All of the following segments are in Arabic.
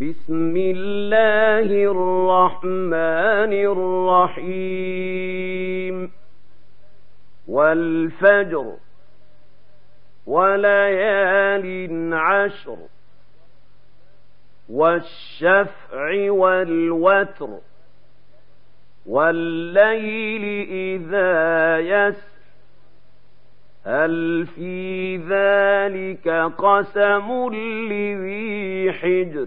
بسم الله الرحمن الرحيم والفجر وليال عشر والشفع والوتر والليل إذا يسر هل في ذلك قسم لذي حجر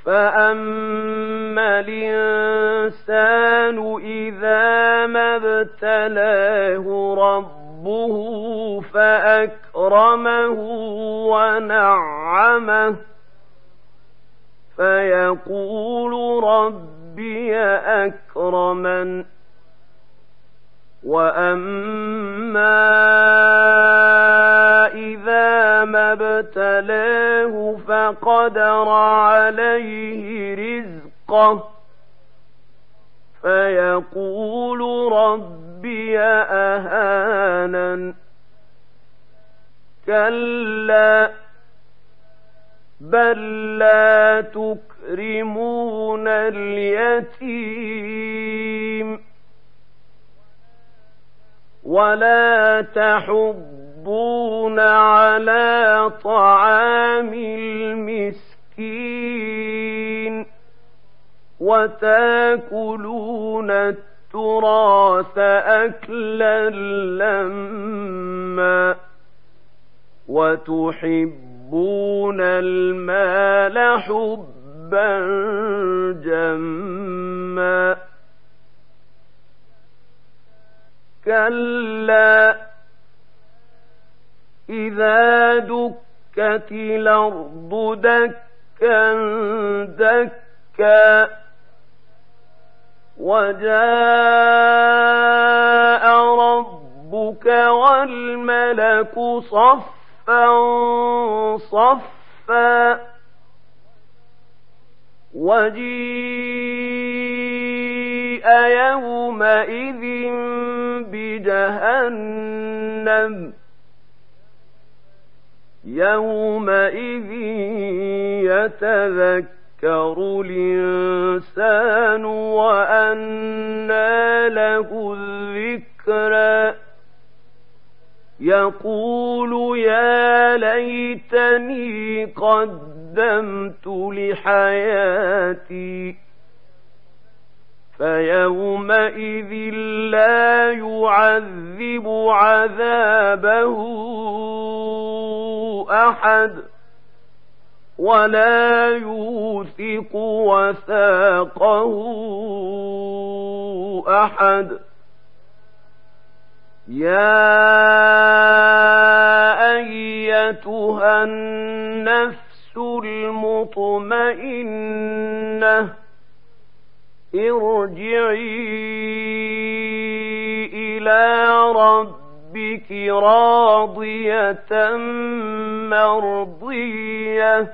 فأما الإنسان إذا ما ابتلاه ربه فأكرمه ونعمه فيقول ربي أكرمن وأما إذا ما ابتلاه فقدر عليه رزقه فيقول ربي أهانن كلا بل لا تكرمون اليتيم ولا تحضون على طعام المسكين وتأكلون التراث أكلا لما وتحبون المال حبا جما كلا إذا دكت الأرض دكا دكا وجاء ربك والملك صفا صفا وجيء يومئذ بجهنم يومئذ يتذكر الإنسان وأنى له الذكرى يقول يا ليتني قدمت لحياتي فيومئذ لا يعذب عذابه أحد ولا يوثق وثاقه أحد يا أيتها النفس المطمئنة ارجعي إلى ربك راضية مرضية